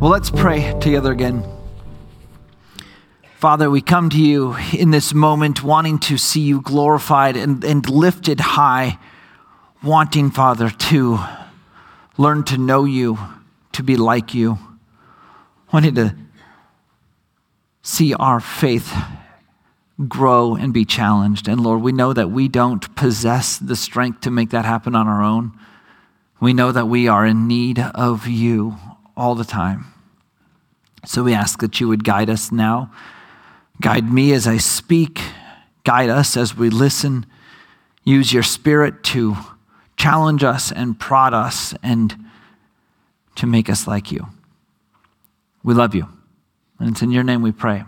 Well, let's pray together again. Father, we come to you in this moment wanting to see you glorified and lifted high, wanting, Father, to learn to know you, to be like you, wanting to see our faith grow and be challenged. And Lord, we know that we don't possess the strength to make that happen on our own. We know that we are in need of you all the time. So we ask that you would guide us now. Guide me as I speak. Guide us as we listen. Use your Spirit to challenge us and prod us and to make us like you. We love you. And it's in your name we pray.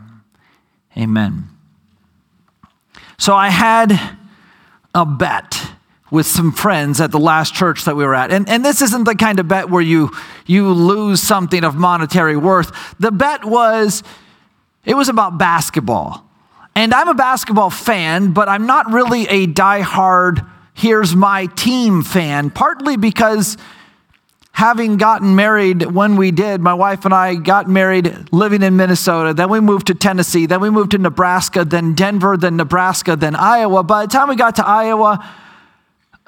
Amen. So I had a bet with some friends at the last church that we were at. And this isn't the kind of bet where you lose something of monetary worth. The bet was, it was about basketball. And I'm a basketball fan, but I'm not really a diehard, here's my team fan, partly because having gotten married when we did, my wife and I got married living in Minnesota, then we moved to Tennessee, then we moved to Nebraska, then Denver, then Nebraska, then Iowa. By the time we got to Iowa,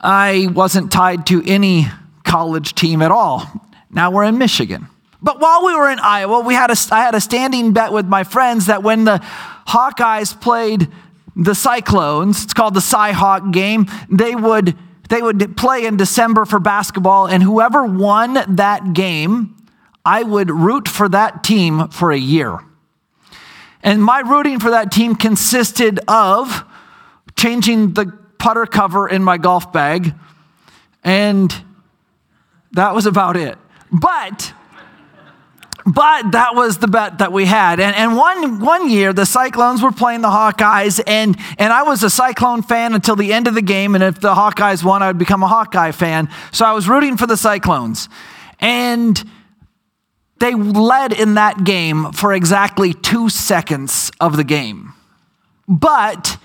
I wasn't tied to any college team at all. Now we're in Michigan. But while we were in Iowa, I had a standing bet with my friends that when the Hawkeyes played the Cyclones, it's called the Cy-Hawk game, they would play in December for basketball, and whoever won that game, I would root for that team for a year. And my rooting for that team consisted of changing the putter cover in my golf bag, and that was about it. But that was the bet that we had. And one year, the Cyclones were playing the Hawkeyes, and I was a Cyclone fan until the end of the game, and if the Hawkeyes won, I would become a Hawkeye fan. So I was rooting for the Cyclones. And they led in that game for exactly 2 seconds of the game. But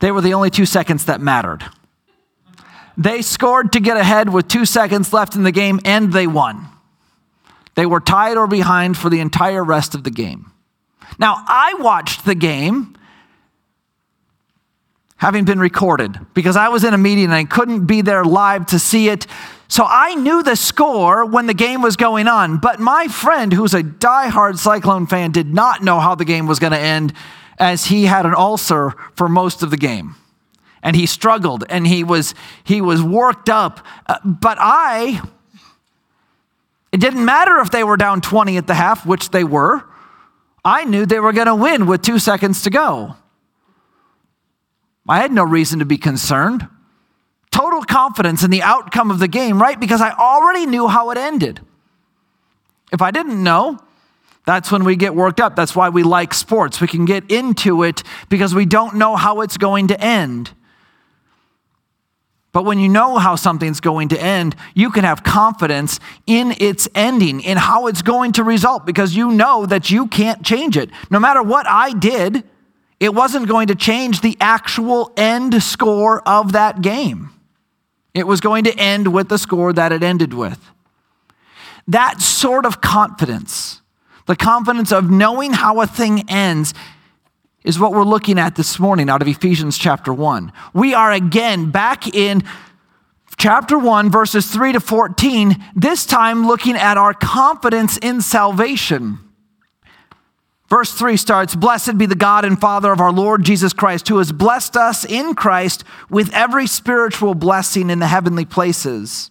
they were the only 2 seconds that mattered. They scored to get ahead with 2 seconds left in the game, and they won. They were tied or behind for the entire rest of the game. Now, I watched the game having been recorded because I was in a meeting and I couldn't be there live to see it. So I knew the score when the game was going on, but my friend, who's a diehard Cyclone fan, did not know how the game was going to end, as he had an ulcer for most of the game. And he struggled, and he was worked up. It didn't matter if they were down 20 at the half, which they were. I knew they were going to win with 2 seconds to go. I had no reason to be concerned. Total confidence in the outcome of the game, right? Because I already knew how it ended. If I didn't know, that's when we get worked up. That's why we like sports. We can get into it because we don't know how it's going to end. But when you know how something's going to end, you can have confidence in its ending, in how it's going to result, because you know that you can't change it. No matter what I did, it wasn't going to change the actual end score of that game. It was going to end with the score that it ended with. That sort of confidence, the confidence of knowing how a thing ends, is what we're looking at this morning out of Ephesians chapter 1. We are again back in chapter 1, verses 3 to 14, this time looking at our confidence in salvation. Verse 3 starts, "Blessed be the God and Father of our Lord Jesus Christ, who has blessed us in Christ with every spiritual blessing in the heavenly places,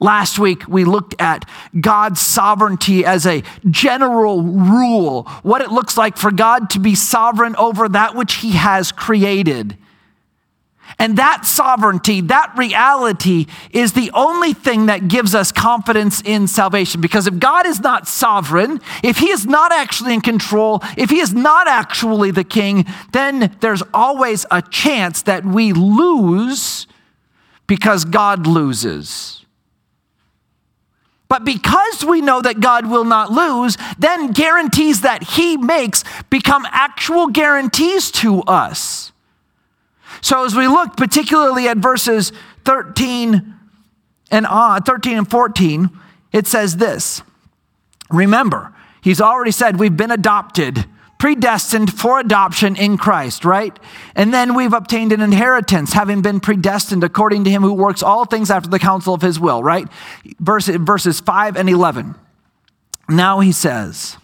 Last week, we looked at God's sovereignty as a general rule, what it looks like for God to be sovereign over that which he has created. And that sovereignty, that reality, is the only thing that gives us confidence in salvation. Because if God is not sovereign, if he is not actually in control, if he is not actually the king, then there's always a chance that we lose because God loses. But because we know that God will not lose, then guarantees that he makes become actual guarantees to us. So as we looked particularly at verses 13 and 14, it says this. Remember, he's already said we've been adopted, predestined for adoption in Christ, right? And then we've obtained an inheritance, having been predestined according to him who works all things after the counsel of his will, right? Verses 5 and 11. Now he says,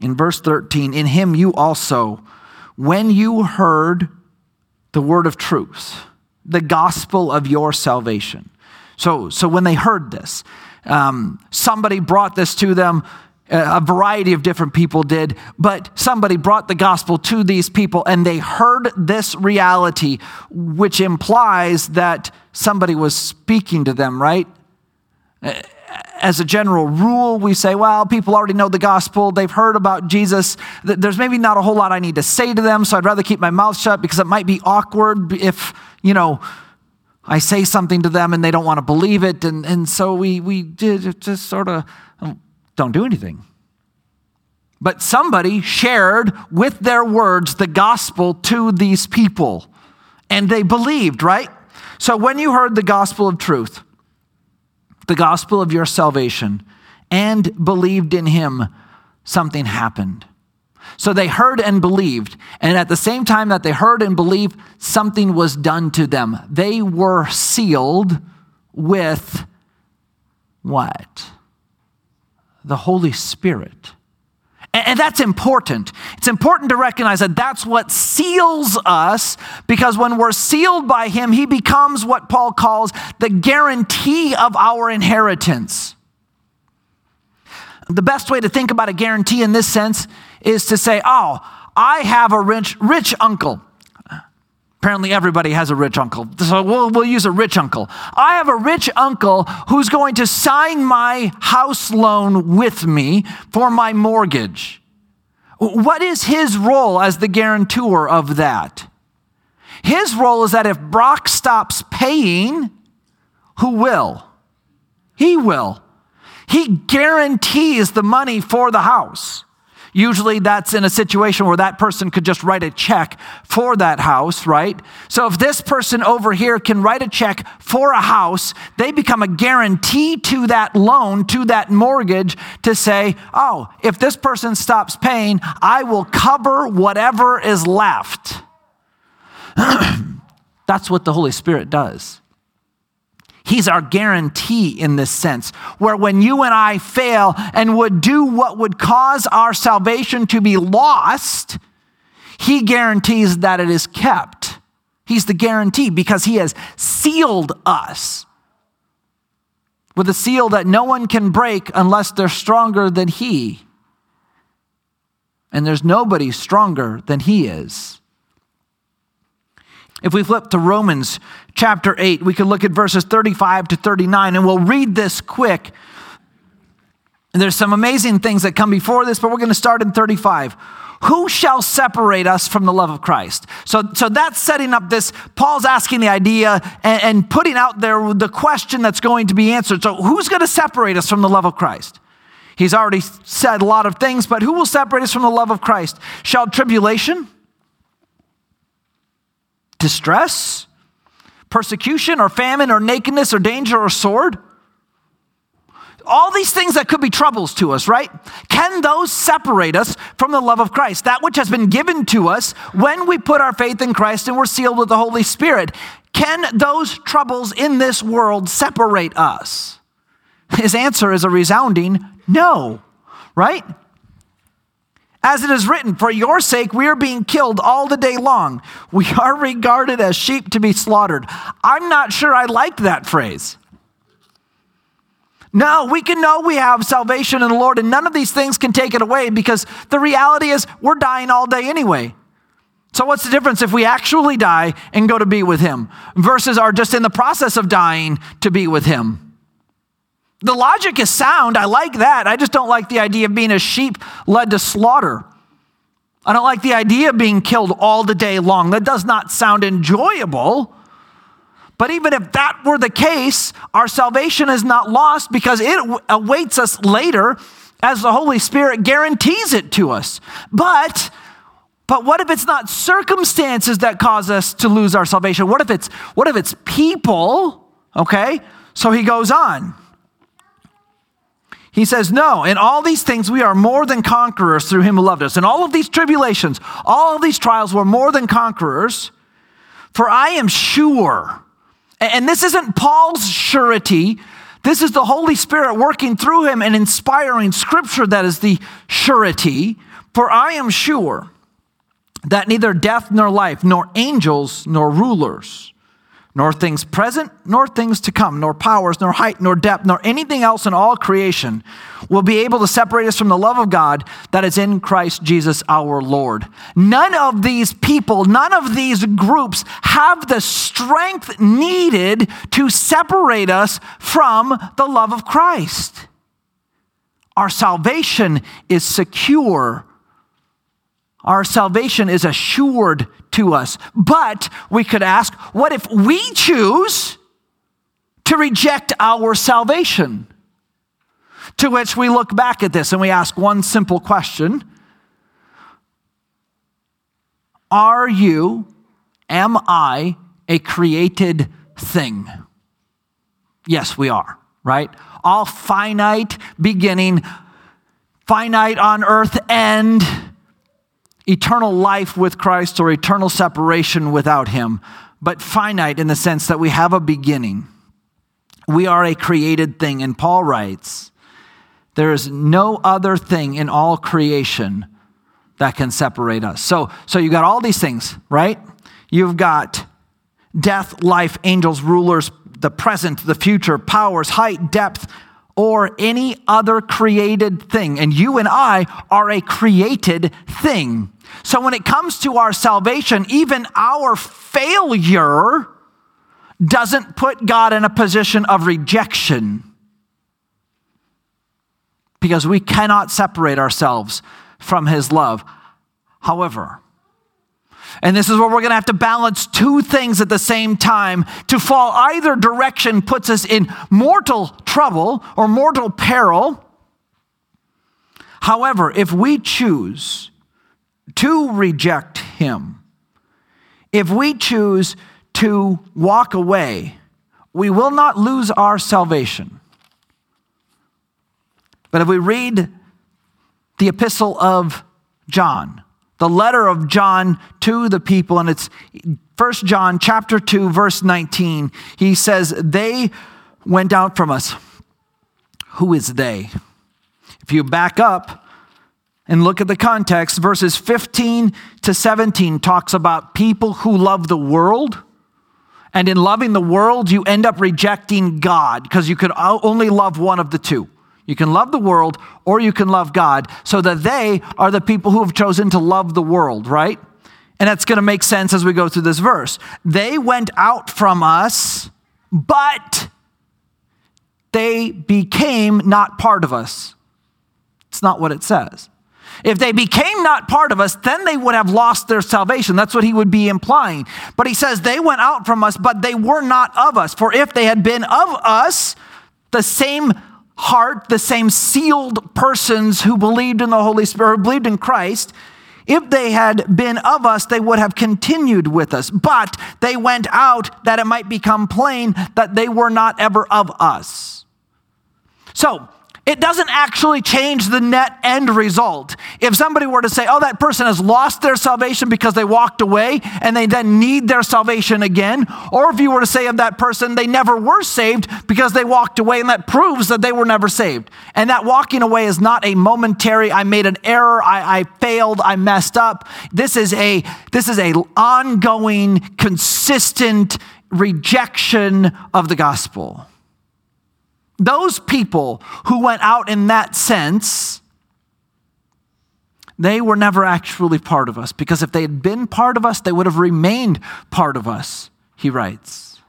in verse 13, in him you also, when you heard the word of truth, the gospel of your salvation. So when they heard this, somebody brought this to them. A variety of different people did, but somebody brought the gospel to these people and they heard this reality, which implies that somebody was speaking to them, right? As a general rule, we say, well, people already know the gospel. They've heard about Jesus. There's maybe not a whole lot I need to say to them, so I'd rather keep my mouth shut because it might be awkward if, I say something to them and they don't want to believe it. And so we just sort of don't do anything. But somebody shared with their words the gospel to these people, and they believed, right? So when you heard the gospel of truth, the gospel of your salvation, and believed in him, something happened. So they heard and believed. And at the same time that they heard and believed, something was done to them. They were sealed with what? The Holy Spirit. And that's important. It's important to recognize that that's what seals us, because when we're sealed by him, he becomes what Paul calls the guarantee of our inheritance. The best way to think about a guarantee in this sense is to say, I have a rich uncle. Apparently everybody has a rich uncle, so we'll use a rich uncle. I have a rich uncle who's going to sign my house loan with me for my mortgage. What is his role as the guarantor of that? His role is that if Brock stops paying, who will? He will. He guarantees the money for the house. Usually that's in a situation where that person could just write a check for that house, right? So if this person over here can write a check for a house, they become a guarantee to that loan, to that mortgage, to say, if this person stops paying, I will cover whatever is left. That's what the Holy Spirit does. He's our guarantee in this sense, where when you and I fail and would do what would cause our salvation to be lost, he guarantees that it is kept. He's the guarantee because he has sealed us with a seal that no one can break unless they're stronger than he. And there's nobody stronger than he is. If we flip to Romans chapter 8, we could look at verses 35 to 39, and we'll read this quick. And there's some amazing things that come before this, but we're going to start in 35. Who shall separate us from the love of Christ? So that's setting up this. Paul's asking the idea and putting out there the question that's going to be answered. So who's going to separate us from the love of Christ? He's already said a lot of things, but who will separate us from the love of Christ? Shall tribulation? distress, persecution, or famine, or nakedness, or danger, or sword? All these things that could be troubles to us, right? Can those separate us from the love of Christ? That which has been given to us when we put our faith in Christ and we're sealed with the Holy Spirit. Can those troubles in this world separate us? His answer is a resounding no, right? As it is written, for your sake, we are being killed all the day long. We are regarded as sheep to be slaughtered. I'm not sure I like that phrase. No, we can know we have salvation in the Lord, and none of these things can take it away because the reality is we're dying all day anyway. So what's the difference if we actually die and go to be with him versus are just in the process of dying to be with him? The logic is sound. I like that. I just don't like the idea of being a sheep led to slaughter. I don't like the idea of being killed all the day long. That does not sound enjoyable. But even if that were the case, our salvation is not lost because it awaits us later as the Holy Spirit guarantees it to us. But what if it's not circumstances that cause us to lose our salvation? What if it's people? Okay, so he goes on. He says, no, in all these things, we are more than conquerors through him who loved us. In all of these tribulations, all of these trials, we're more than conquerors. For I am sure, and this isn't Paul's surety. This is the Holy Spirit working through him and inspiring scripture that is the surety. For I am sure that neither death nor life, nor angels, nor rulers, nor things present, nor things to come, nor powers, nor height, nor depth, nor anything else in all creation will be able to separate us from the love of God that is in Christ Jesus our Lord. None of these people, none of these groups have the strength needed to separate us from the love of Christ. Our salvation is secure. Our salvation is assured to us. But we could ask, what if we choose to reject our salvation? To which we look back at this and we ask one simple question. Am I a created thing? Yes, we are, right? All finite beginning, finite on earth end, eternal life with Christ or eternal separation without him, but finite in the sense that we have a beginning. We are a created thing. And Paul writes, there is no other thing in all creation that can separate us. So you got all these things, right? You've got death, life, angels, rulers, the present, the future, powers, height, depth, or any other created thing. And you and I are a created thing. So when it comes to our salvation, even our failure doesn't put God in a position of rejection because we cannot separate ourselves from his love. However, and this is where we're going to have to balance two things at the same time. To fall either direction puts us in mortal trouble or mortal peril. However, if we choose to reject him, if we choose to walk away, we will not lose our salvation. But if we read the epistle of John, the letter of John to the people, and it's 1 John chapter 2, verse 19. He says, they went out from us. Who is they? If you back up and look at the context, verses 15 to 17 talks about people who love the world. And in loving the world, you end up rejecting God because you could only love one of the two. You can love the world or you can love God, so that they are the people who have chosen to love the world, right? And that's going to make sense as we go through this verse. They went out from us, but they became not part of us. It's not what it says. If they became not part of us, then they would have lost their salvation. That's what he would be implying. But he says they went out from us, but they were not of us. For if they had been of us, the same heart, the same sealed persons who believed in the Holy Spirit, who believed in Christ, If they had been of us, they would have continued with us. But they went out that it might become plain that they were not ever of us. So it doesn't actually change the net end result. If somebody were to say, oh, that person has lost their salvation because they walked away and they then need their salvation again, or if you were to say of that person, they never were saved because they walked away, and that proves that they were never saved. And that walking away is not a momentary, I made an error, I failed, I messed up. This is a ongoing, consistent rejection of the gospel. Those people who went out in that sense, they were never actually part of us, because if they had been part of us, they would have remained part of us, he writes.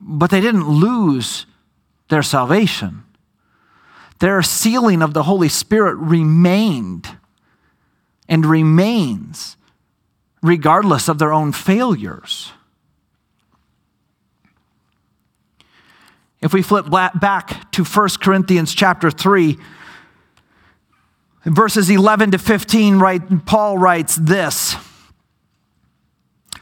But they didn't lose their salvation. Their sealing of the Holy Spirit remained and remains regardless of their own failures. If we flip back to 1 Corinthians chapter 3, verses 11 to 15, Paul writes this: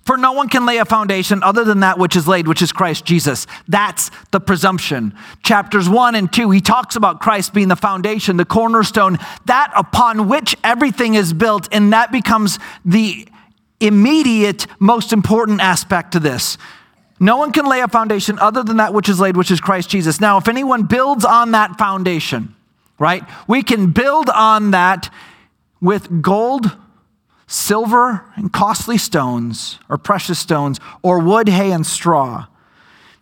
"For no one can lay a foundation other than that which is laid, which is Christ Jesus." That's the presumption. Chapters 1 and 2, he talks about Christ being the foundation, the cornerstone, that upon which everything is built, and that becomes the immediate, most important aspect to this. No one can lay a foundation other than that which is laid, which is Christ Jesus. Now, if anyone builds on that foundation, right, we can build on that with gold, silver, and costly stones, or precious stones, or wood, hay, and straw.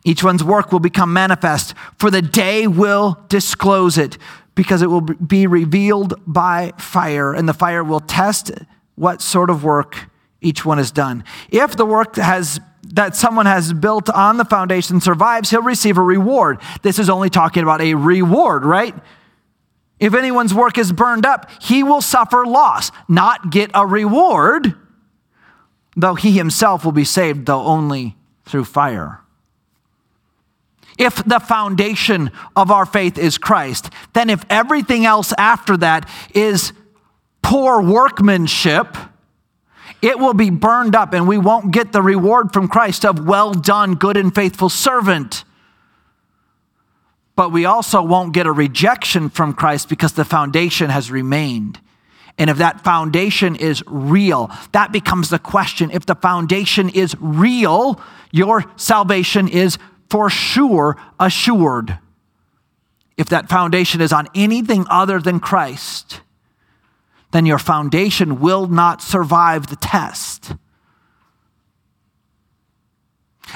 Each one's work will become manifest, for the day will disclose it, because it will be revealed by fire, and the fire will test what sort of work each one has done. If the work that someone has built on the foundation survives, he'll receive a reward. This is only talking about a reward, right? If anyone's work is burned up, he will suffer loss, not get a reward, though he himself will be saved, though only through fire. If the foundation of our faith is Christ, then if everything else after that is poor workmanship, it will be burned up, and we won't get the reward from Christ of well done, good and faithful servant. But we also won't get a rejection from Christ, because the foundation has remained. And if that foundation is real, that becomes the question. If the foundation is real, your salvation is for sure assured. If that foundation is on anything other than Christ, then your foundation will not survive the test.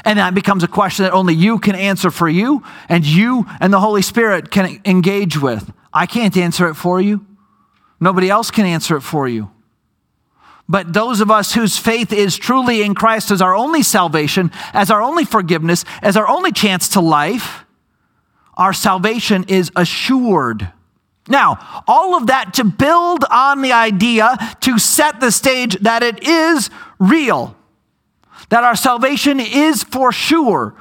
And that becomes a question that only you can answer for you and the Holy Spirit can engage with. I can't answer it for you. Nobody else can answer it for you. But those of us whose faith is truly in Christ as our only salvation, as our only forgiveness, as our only chance to life, our salvation is assured. Now, all of that to build on the idea, to set the stage that it is real, that our salvation is for sure.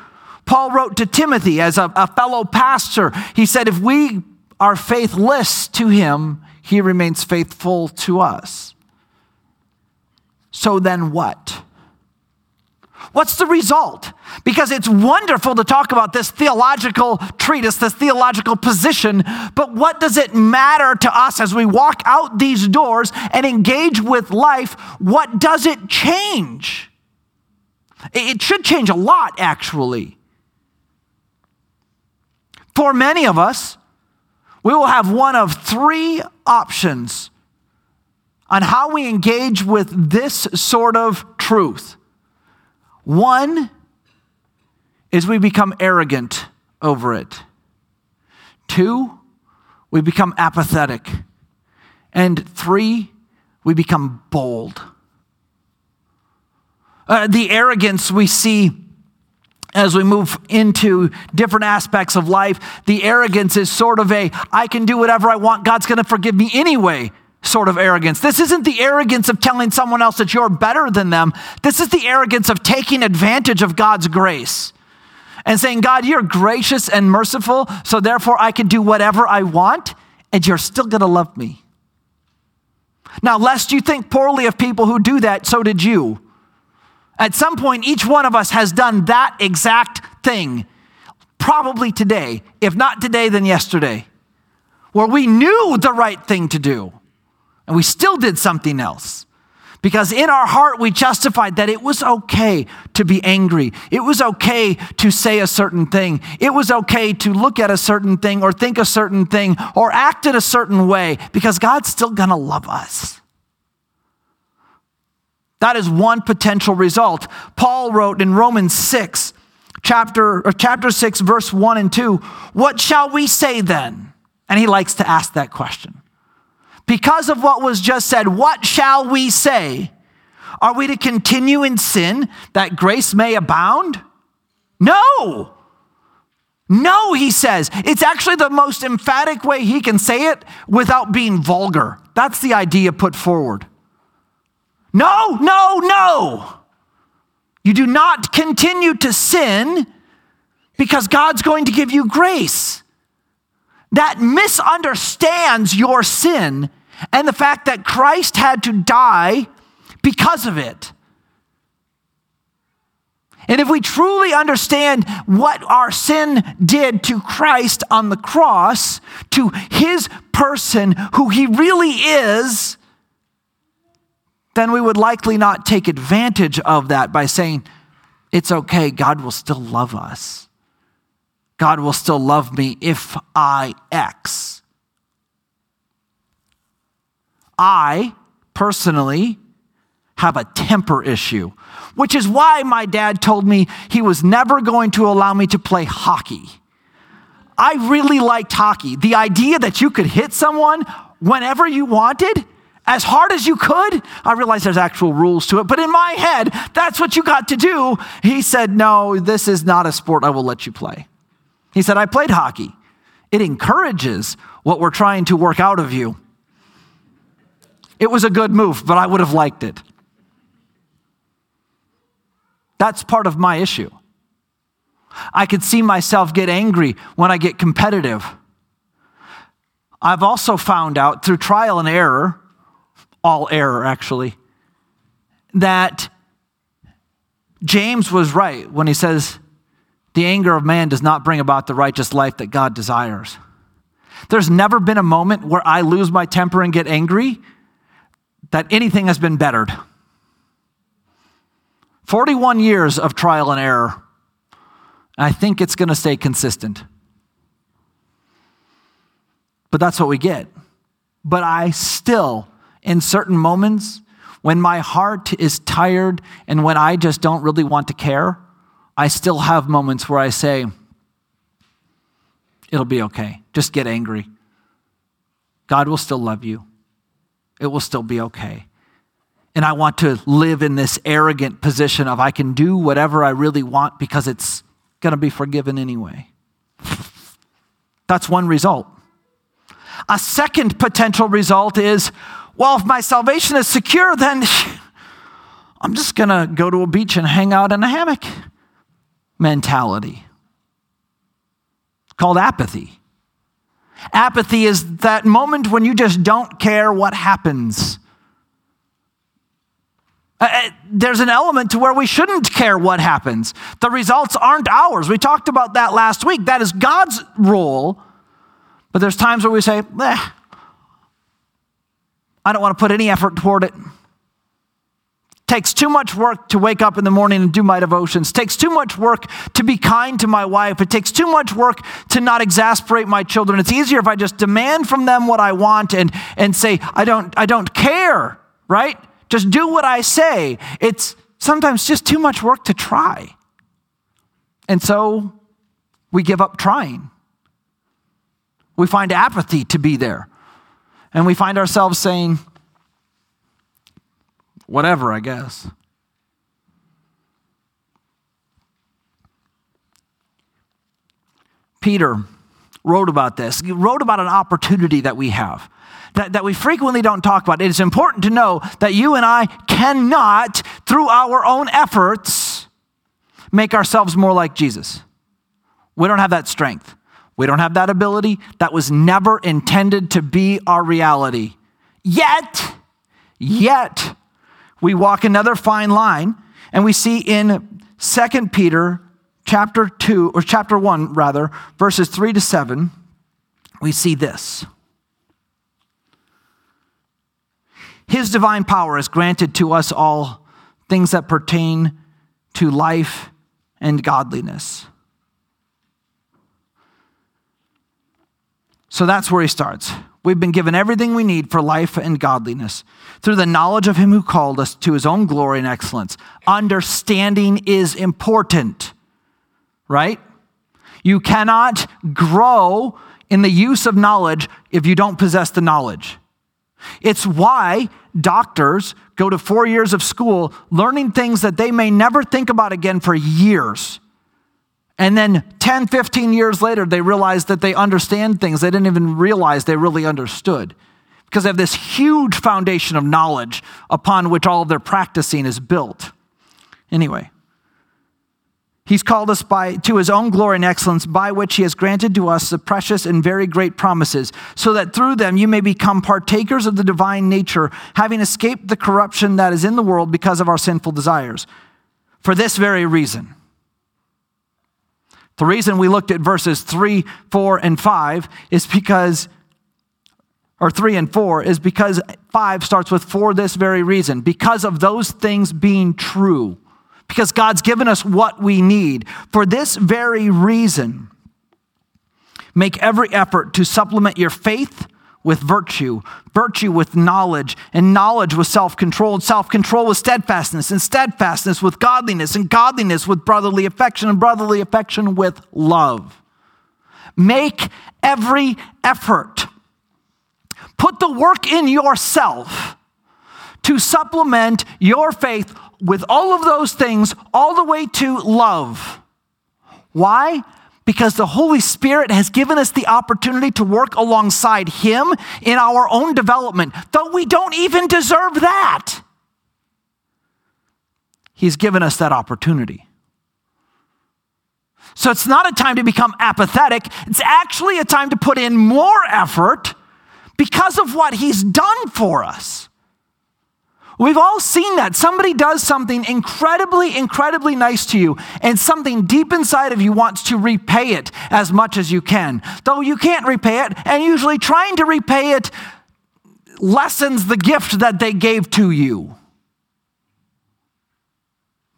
Paul wrote to Timothy as a fellow pastor. He said, if we are faithless to him, he remains faithful to us. So then what? What's the result? Because it's wonderful to talk about this theological treatise, this theological position, but what does it matter to us as we walk out these doors and engage with life? What does it change? It should change a lot, actually. For many of us, we will have one of three options on how we engage with this sort of truth. One is we become arrogant over it. Two, we become apathetic. And three, we become bold. The arrogance we see as we move into different aspects of life, the arrogance is sort of I can do whatever I want, God's going to forgive me anyway sort of arrogance. This isn't the arrogance of telling someone else that you're better than them. This is the arrogance of taking advantage of God's grace and saying, God, you're gracious and merciful, so therefore I can do whatever I want, and you're still going to love me. Now, lest you think poorly of people who do that, so did you. At some point, each one of us has done that exact thing, probably today. If not today, then yesterday, where we knew the right thing to do, and we still did something else. Because in our heart, we justified that it was okay to be angry. It was okay to say a certain thing. It was okay to look at a certain thing or think a certain thing or act in a certain way because God's still going to love us. That is one potential result. Paul wrote in Romans 6, chapter 6, verse 1 and 2, "What shall we say then?" And he likes to ask that question. Because of what was just said, what shall we say? Are we to continue in sin that grace may abound? No. No, he says. It's actually the most emphatic way he can say it without being vulgar. That's the idea put forward. No, no, no. You do not continue to sin because God's going to give you grace. That misunderstands your sin and the fact that Christ had to die because of it. And if we truly understand what our sin did to Christ on the cross, to his person, who he really is, then we would likely not take advantage of that by saying, it's okay, God will still love us. God will still love me if I X. I personally have a temper issue, which is why my dad told me he was never going to allow me to play hockey. I really liked hockey. The idea that you could hit someone whenever you wanted, as hard as you could, I realize there's actual rules to it, but in my head, that's what you got to do. He said, no, this is not a sport I will let you play. He said, I played hockey. It encourages what we're trying to work out of you. It was a good move, but I would have liked it. That's part of my issue. I could see myself get angry when I get competitive. I've also found out through trial and error, all error actually, that James was right when he says, the anger of man does not bring about the righteous life that God desires. There's never been a moment where I lose my temper and get angry that anything has been bettered. 41 years of trial and error. I think it's going to stay consistent. But that's what we get. But I still, in certain moments, when my heart is tired and when I just don't really want to care, I still have moments where I say, it'll be okay. Just get angry. God will still love you. It will still be okay. And I want to live in this arrogant position of I can do whatever I really want because it's going to be forgiven anyway. That's one result. A second potential result is, well, if my salvation is secure, then I'm just going to go to a beach and hang out in a hammock. Mentality called apathy. Apathy is that moment when you just don't care what happens. There's an element to where we shouldn't care what happens. The results aren't ours. We talked about that last week. That is God's role. But there's times where we say, I don't want to put any effort toward it. Takes too much work to wake up in the morning and do my devotions. Takes too much work to be kind to my wife. It takes too much work to not exasperate my children. It's easier if I just demand from them what I want and say, I don't care, right? Just do what I say. It's sometimes just too much work to try. And so we give up trying. We find apathy to be there. And we find ourselves saying, whatever, I guess. Peter wrote about this. He wrote about an opportunity that we have, that we frequently don't talk about. It is important to know that you and I cannot, through our own efforts, make ourselves more like Jesus. We don't have that strength. We don't have that ability. That was never intended to be our reality. Yet, Yet, we walk another fine line, and we see in 2 Peter chapter 2, or chapter 1 rather, verses 3 to 7, we see this. His divine power has granted to us all things that pertain to life and godliness. So that's where he starts. We've been given everything we need for life and godliness through the knowledge of him who called us to his own glory and excellence. Understanding is important, right? You cannot grow in the use of knowledge if you don't possess the knowledge. It's why doctors go to 4 years of school learning things that they may never think about again for years. And then 10, 15 years later, they realize that they understand things they didn't even realize they really understood, because they have this huge foundation of knowledge upon which all of their practicing is built. Anyway, he's called us to his own glory and excellence, by which he has granted to us the precious and very great promises, so that through them you may become partakers of the divine nature, having escaped the corruption that is in the world because of our sinful desires. For this very reason, the reason we looked at verses 3, 4, and 5 is because, or 3 and 4, is because 5 starts with for this very reason, because of those things being true. Because God's given us what we need. For this very reason, make every effort to supplement your faith with virtue, virtue with knowledge, and knowledge with self-control, and self-control with steadfastness, and steadfastness with godliness, and godliness with brotherly affection, and brotherly affection with love. Make every effort. Put the work in yourself to supplement your faith with all of those things, all the way to love. Why? Because the Holy Spirit has given us the opportunity to work alongside him in our own development, though we don't even deserve that. He's given us that opportunity. So it's not a time to become apathetic. It's actually a time to put in more effort because of what he's done for us. We've all seen that. Somebody does something incredibly, incredibly nice to you, and something deep inside of you wants to repay it as much as you can. Though you can't repay it, and usually trying to repay it lessens the gift that they gave to you.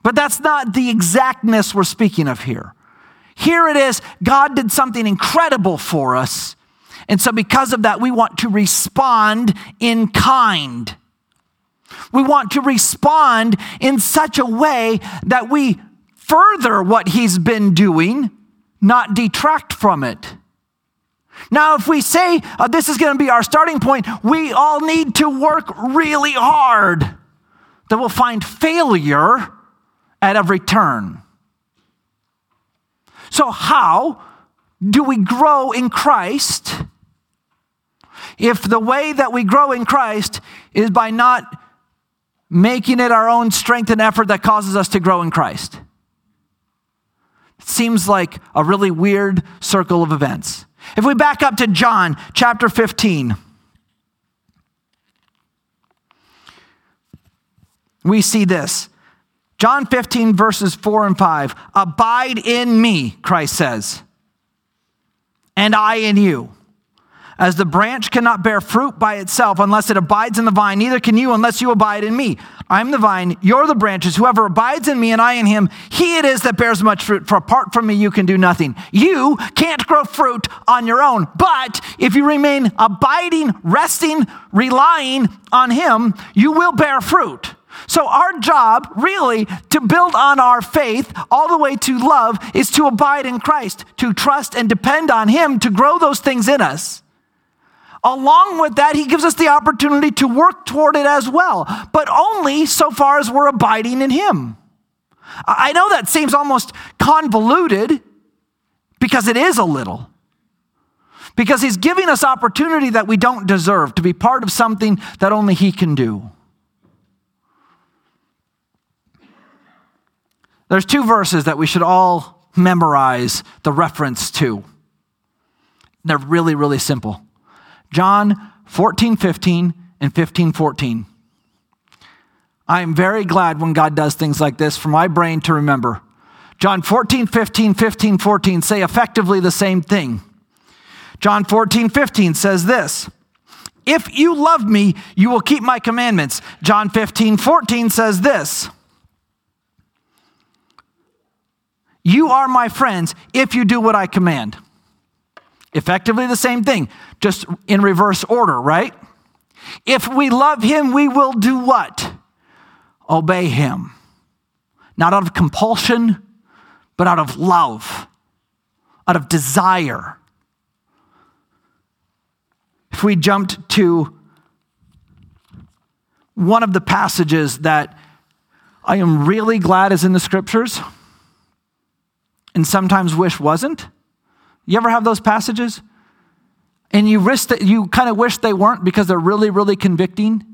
But that's not the exactness we're speaking of here. Here it is, God did something incredible for us, and so because of that, we want to respond in kind. We want to respond in such a way that we further what he's been doing, not detract from it. Now, if we say this is going to be our starting point, we all need to work really hard, that we'll find failure at every turn. So how do we grow in Christ if the way that we grow in Christ is by not making it our own strength and effort that causes us to grow in Christ? It seems like a really weird circle of events. If we back up to John chapter 15, we see this. John 15 verses 4 and 5. Abide in me, Christ says, and I in you. As the branch cannot bear fruit by itself unless it abides in the vine, neither can you unless you abide in me. I'm the vine, you're the branches. Whoever abides in me and I in him, he it is that bears much fruit. For apart from me, you can do nothing. You can't grow fruit on your own. But if you remain abiding, resting, relying on him, you will bear fruit. So our job, really, to build on our faith all the way to love is to abide in Christ, to trust and depend on him to grow those things in us. Along with that, he gives us the opportunity to work toward it as well, but only so far as we're abiding in him. I know that seems almost convoluted, because it is a little. Because he's giving us opportunity that we don't deserve to be part of something that only he can do. There's two verses that we should all memorize the reference to. They're really, really simple. John 14:15 and 15:14. I am very glad when God does things like this for my brain to remember. John 14, 15, 15, 14 say effectively the same thing. John 14, 15 says this, if you love me, you will keep my commandments. John 15, 14 says this, you are my friends if you do what I command. Effectively the same thing, just in reverse order, right? If we love him, we will do what? Obey him. Not out of compulsion, but out of love, out of desire. If we jumped to one of the passages that I am really glad is in the scriptures and sometimes wish wasn't, you ever have those passages? And you risk that you kind of wish they weren't because they're really, really convicting.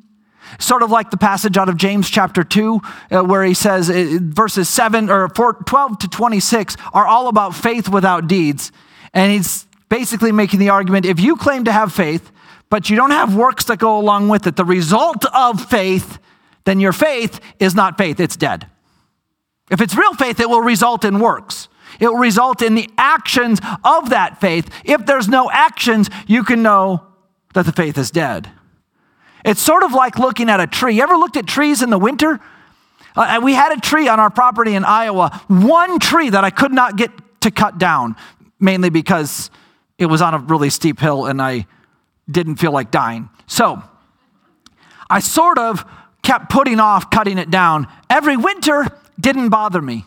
Sort of like the passage out of James chapter 2 where he says verses 7 or 12 to 26 are all about faith without deeds. And he's basically making the argument, if you claim to have faith, but you don't have works that go along with it, the result of faith, then your faith is not faith, it's dead. If it's real faith, it will result in works. It will result in the actions of that faith. If there's no actions, you can know that the faith is dead. It's sort of like looking at a tree. You ever looked at trees in the winter? We had a tree on our property in Iowa, one tree that I could not get to cut down, mainly because it was on a really steep hill and I didn't feel like dying. So I sort of kept putting off cutting it down. Every winter didn't bother me.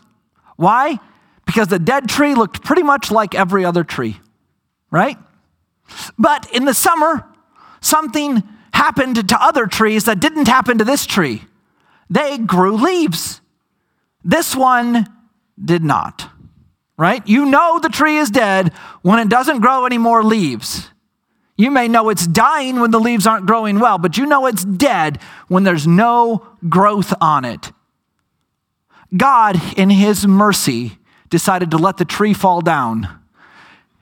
Why? Because the dead tree looked pretty much like every other tree, right? But in the summer, something happened to other trees that didn't happen to this tree. They grew leaves. This one did not, right? You know the tree is dead when it doesn't grow any more leaves. You may know it's dying when the leaves aren't growing well, but you know it's dead when there's no growth on it. God, in his mercy, decided to let the tree fall down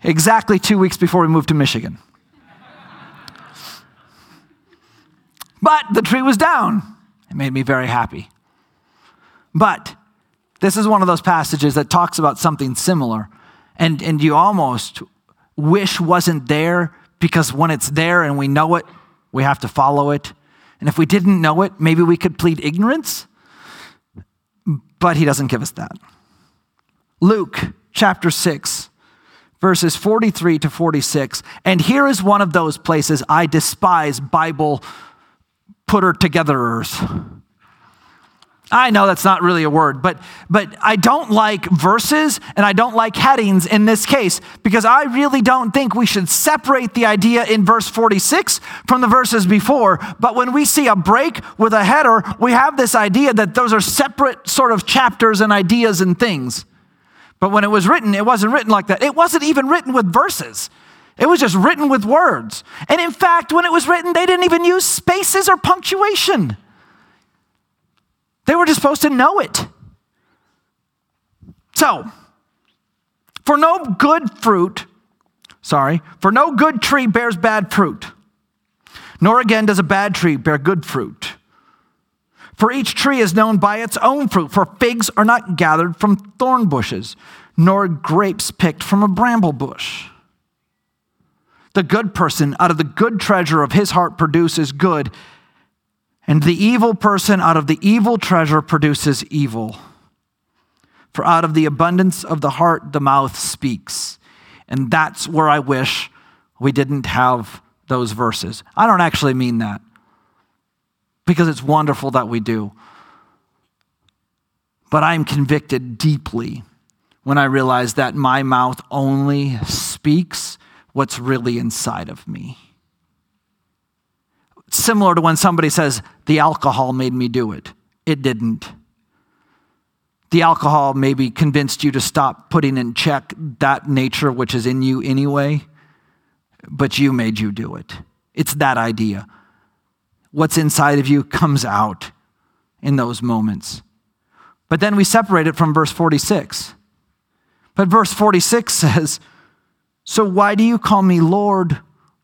exactly 2 weeks before we moved to Michigan. But the tree was down. It made me very happy. But this is one of those passages that talks about something similar. And you almost wish wasn't there because when it's there and we know it, we have to follow it. And if we didn't know it, maybe we could plead ignorance. But he doesn't give us that. Luke chapter 6, verses 43 to 46. And here is one of those places I despise Bible putter-togetherers. I know that's not really a word, but I don't like verses and I don't like headings in this case because I really don't think we should separate the idea in verse 46 from the verses before. But when we see a break with a header, we have this idea that those are separate sort of chapters and ideas and things. But when it was written, it wasn't written like that. It wasn't even written with verses. It was just written with words. And in fact, when it was written, they didn't even use spaces or punctuation. They were just supposed to know it. So, for no good tree bears bad fruit, nor again does a bad tree bear good fruit. For each tree is known by its own fruit, for figs are not gathered from thorn bushes, nor grapes picked from a bramble bush. The good person out of the good treasure of his heart produces good, and the evil person out of the evil treasure produces evil. For out of the abundance of the heart, the mouth speaks. And that's where I wish we didn't have those verses. I don't actually mean that, because it's wonderful that we do. But I am convicted deeply when I realize that my mouth only speaks what's really inside of me. Similar to when somebody says, the alcohol made me do it. It didn't. The alcohol maybe convinced you to stop putting in check that nature which is in you anyway, but you made you do it. It's that idea. What's inside of you comes out in those moments. But then we separate it from verse 46. But verse 46 says, so why do you call me Lord,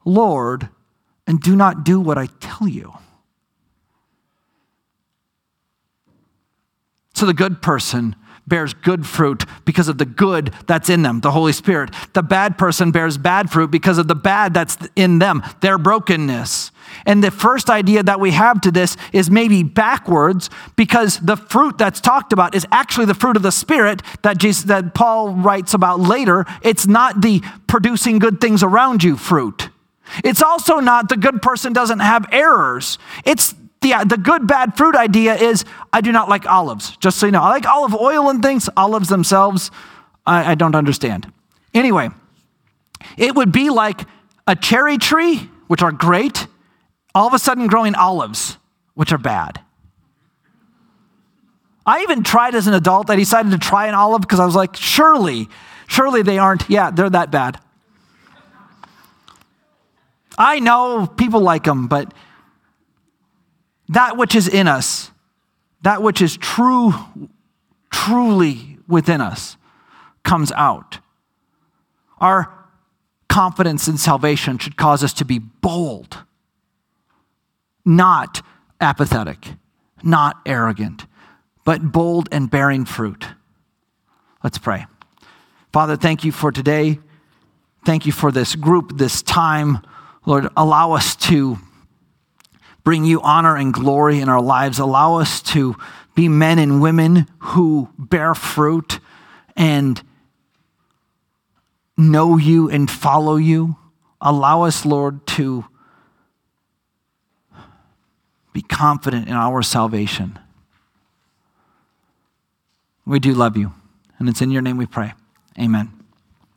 Lord, and do not do what I tell you? So the good person bears good fruit because of the good that's in them, the Holy Spirit. The bad person bears bad fruit because of the bad that's in them, their brokenness. And the first idea that we have to this is maybe backwards, because the fruit that's talked about is actually the fruit of the Spirit that Paul writes about later. It's not the producing good things around you fruit. It's also not the good person doesn't have errors. It's the good bad fruit idea is, I do not like olives, just so you know. I like olive oil and things. Olives themselves, I don't understand. Anyway, it would be like a cherry tree, which are great, all of a sudden growing olives, which are bad. I even tried as an adult. I decided to try an olive because I was like, surely they aren't. Yeah, they're that bad. I know people like them, but that which is in us, that which is truly within us, comes out. Our confidence in salvation should cause us to be bold, not apathetic, not arrogant, but bold and bearing fruit. Let's pray. Father, thank you for today. Thank you for this group, this time. Lord, allow us to bring you honor and glory in our lives. Allow us to be men and women who bear fruit and know you and follow you. Allow us, Lord, to be confident in our salvation. We do love you, and it's in your name we pray. Amen.